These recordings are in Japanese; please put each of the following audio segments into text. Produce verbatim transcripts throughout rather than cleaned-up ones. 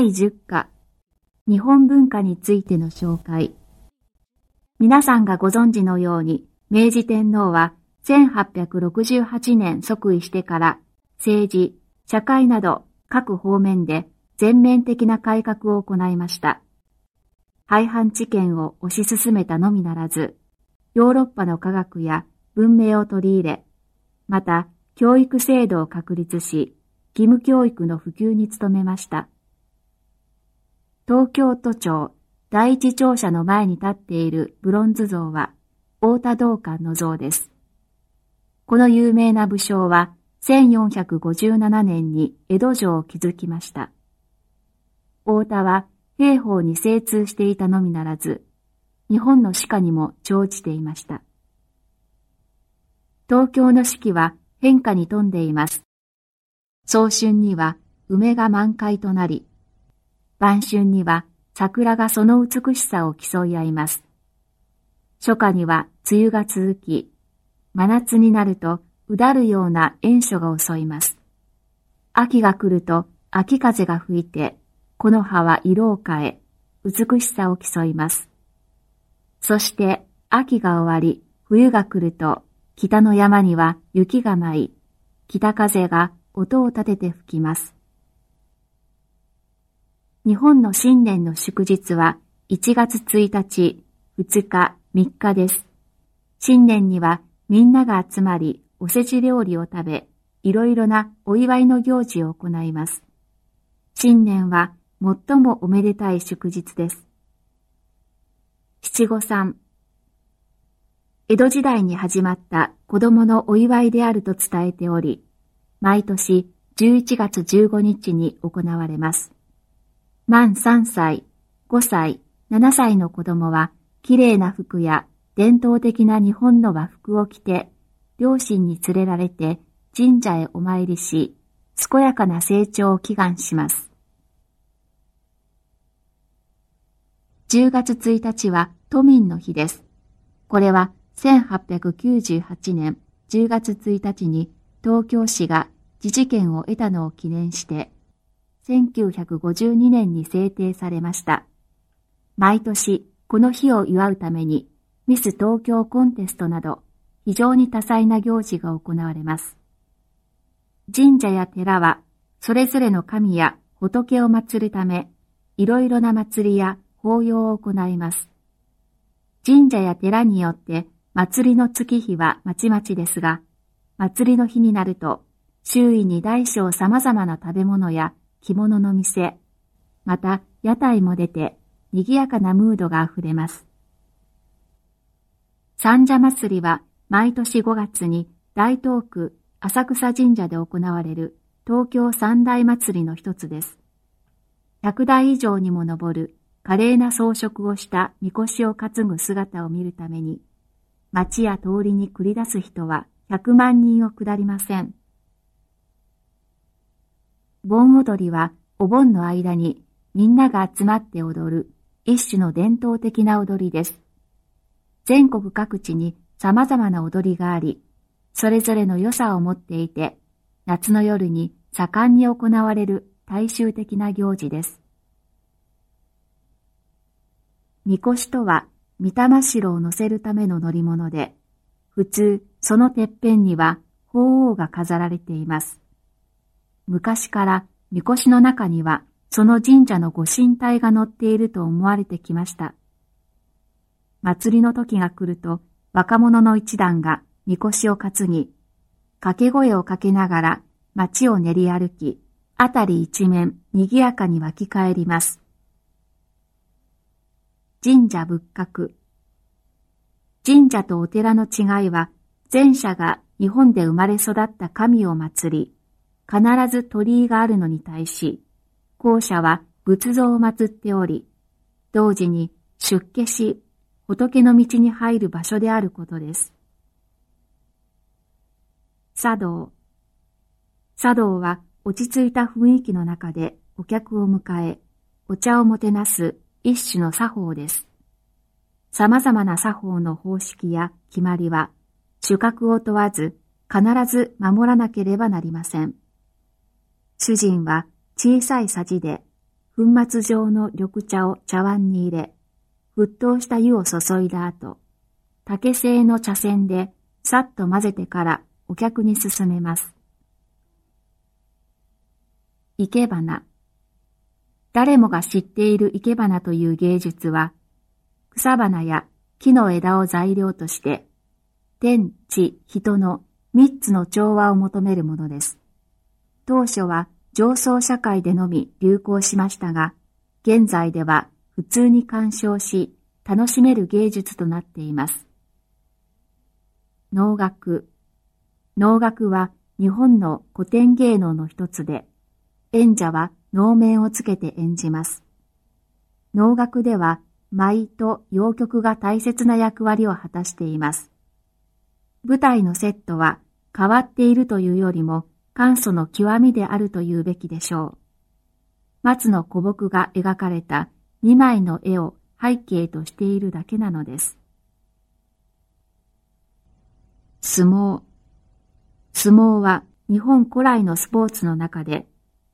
だいじゅっ課日本文化についての紹介。皆さんがご存知のように、明治天皇はせんはっぴゃくろくじゅうはちねん即位してから政治、社会など各方面で全面的な改革を行いました。廃藩置県を推し進めたのみならず、ヨーロッパの科学や文明を取り入れ、また教育制度を確立し、義務教育の普及に努めました。東京都庁第一庁舎の前に立っているブロンズ像は、太田道灌の像です。この有名な武将は、せんよんひゃくごじゅうななねんに江戸城を築きました。太田は兵法に精通していたのみならず、日本の歯科にも長じていました。東京の四季は変化に富んでいます。早春には梅が満開となり、晩春には桜がその美しさを競い合います。初夏には梅雨が続き、真夏になるとうだるような炎暑が襲います。秋が来ると秋風が吹いて、木の葉は色を変え、美しさを競います。そして秋が終わり、冬が来ると、北の山には雪が舞い、北風が音を立てて吹きます。日本の新年の祝日はいちがつついたち、ふつか、みっかです。新年にはみんなが集まり、おせち料理を食べ、いろいろなお祝いの行事を行います。新年は最もおめでたい祝日です。七五三。江戸時代に始まった子供のお祝いであると伝えており、毎年じゅういちがつじゅうごにちに行われます。満さんさい、ごさい、ななさいの子供は、綺麗な服や伝統的な日本の和服を着て、両親に連れられて神社へお参りし、健やかな成長を祈願します。じゅうがつついたちは都民の日です。これはせんはっぴゃくきゅうじゅうはちねんじゅうがつついたちに東京市が自治権を得たのを記念して、せんきゅうひゃくごじゅうにねんに制定されました。毎年、この日を祝うために、ミス東京コンテストなど、非常に多彩な行事が行われます。神社や寺は、それぞれの神や仏を祀るため、いろいろな祭りや法要を行います。神社や寺によって、祭りの月日はまちまちですが、祭りの日になると、周囲に大小様々な食べ物や着物の店、また屋台も出て、賑やかなムードがあふれます。三社祭りは毎年ごがつに大東区浅草神社で行われる東京三大祭りの一つです。ひゃくだい以上にも上る華麗な装飾をしたみこしを担ぐ姿を見るために、町や通りに繰り出す人はひゃくまんにんを下りません。盆踊りはお盆の間にみんなが集まって踊る一種の伝統的な踊りです。全国各地に様々な踊りがあり、それぞれの良さを持っていて、夏の夜に盛んに行われる大衆的な行事です。みこしとは、御霊代を乗せるための乗り物で、普通、そのてっぺんには鳳凰が飾られています。昔からみこしの中には、その神社のご神体が乗っていると思われてきました。祭りの時が来ると、若者の一団がみこしを担ぎ、掛け声をかけながら町を練り歩き、あたり一面賑やかに湧き返ります。神社仏閣。神社とお寺の違いは、前者が日本で生まれ育った神を祭り、必ず鳥居があるのに対し、後者は仏像を祀っており、同時に出家し、仏の道に入る場所であることです。茶道。茶道は落ち着いた雰囲気の中でお客を迎え、お茶をもてなす一種の作法です。様々な作法の方式や決まりは、主格を問わず必ず守らなければなりません。主人は小さいさじで、粉末状の緑茶を茶碗に入れ、沸騰した湯を注いだ後、竹製の茶筅でさっと混ぜてからお客に進めます。生け花。誰もが知っている生け花という芸術は、草花や木の枝を材料として、天、地、人の三つの調和を求めるものです。当初は上層社会でのみ流行しましたが、現在では普通に鑑賞し、楽しめる芸術となっています。能楽。能楽は日本の古典芸能の一つで、演者は能面をつけて演じます。能楽では舞と謡曲が大切な役割を果たしています。舞台のセットは変わっているというよりも簡素の極みであるというべきでしょう。松の古木が描かれた二枚の絵を背景としているだけなのです。相撲。相撲は日本古来のスポーツの中で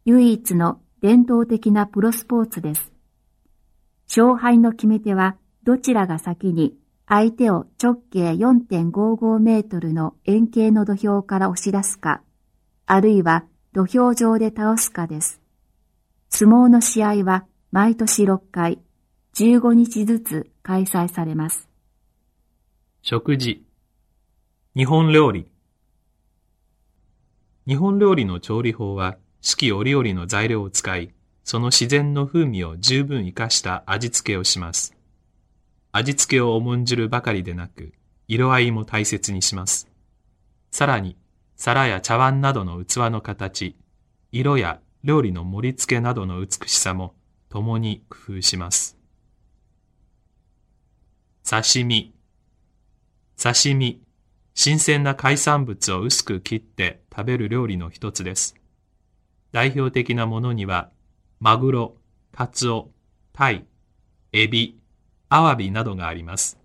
唯一の伝統的なプロスポーツです。勝敗の決め手はどちらが先に相手を直径 よんてんごーごー メートルの円形の土俵から押し出すか、あるいは土俵上で倒すかです。相撲の試合は毎年ろっかい、じゅうごにちずつ開催されます。食事。日本料理。日本料理の調理法は四季折々の材料を使い、その自然の風味を十分活かした味付けをします。味付けを重んじるばかりでなく、色合いも大切にします。さらに、皿や茶碗などの器の形、色や料理の盛り付けなどの美しさも、共に工夫します。刺身。刺身、新鮮な海産物を薄く切って食べる料理の一つです。代表的なものには、マグロ、カツオ、タイ、エビ、アワビなどがあります。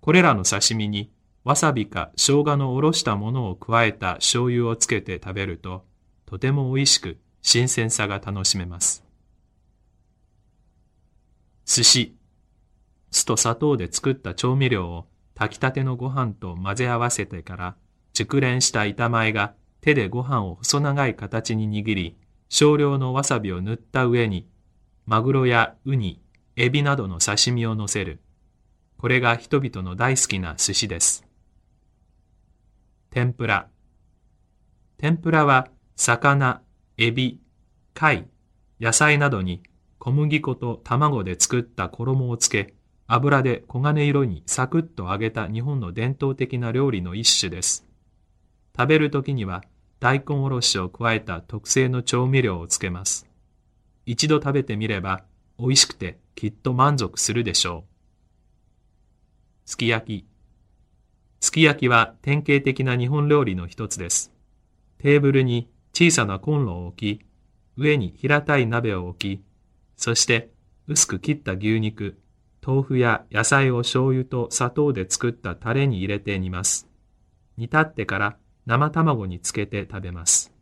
これらの刺身にわさびか生姜のおろしたものを加えた醤油をつけて食べると、とても美味しく新鮮さが楽しめます。寿司。酢と砂糖で作った調味料を炊きたてのご飯と混ぜ合わせてから、熟練した板前が手でご飯を細長い形に握り、少量のわさびを塗った上に、マグロやウニ、エビなどの刺身を乗せる。これが人々の大好きな寿司です。天ぷら。天ぷらは魚、エビ、貝、野菜などに小麦粉と卵で作った衣をつけ、油で黄金色にサクッと揚げた日本の伝統的な料理の一種です。食べるときには大根おろしを加えた特製の調味料をつけます。一度食べてみれば美味しくてきっと満足するでしょう。すき焼き。すき焼きは典型的な日本料理の一つです。テーブルに小さなコンロを置き、上に平たい鍋を置き、そして薄く切った牛肉、豆腐や野菜を醤油と砂糖で作ったタレに入れて煮ます。煮立ってから生卵につけて食べます。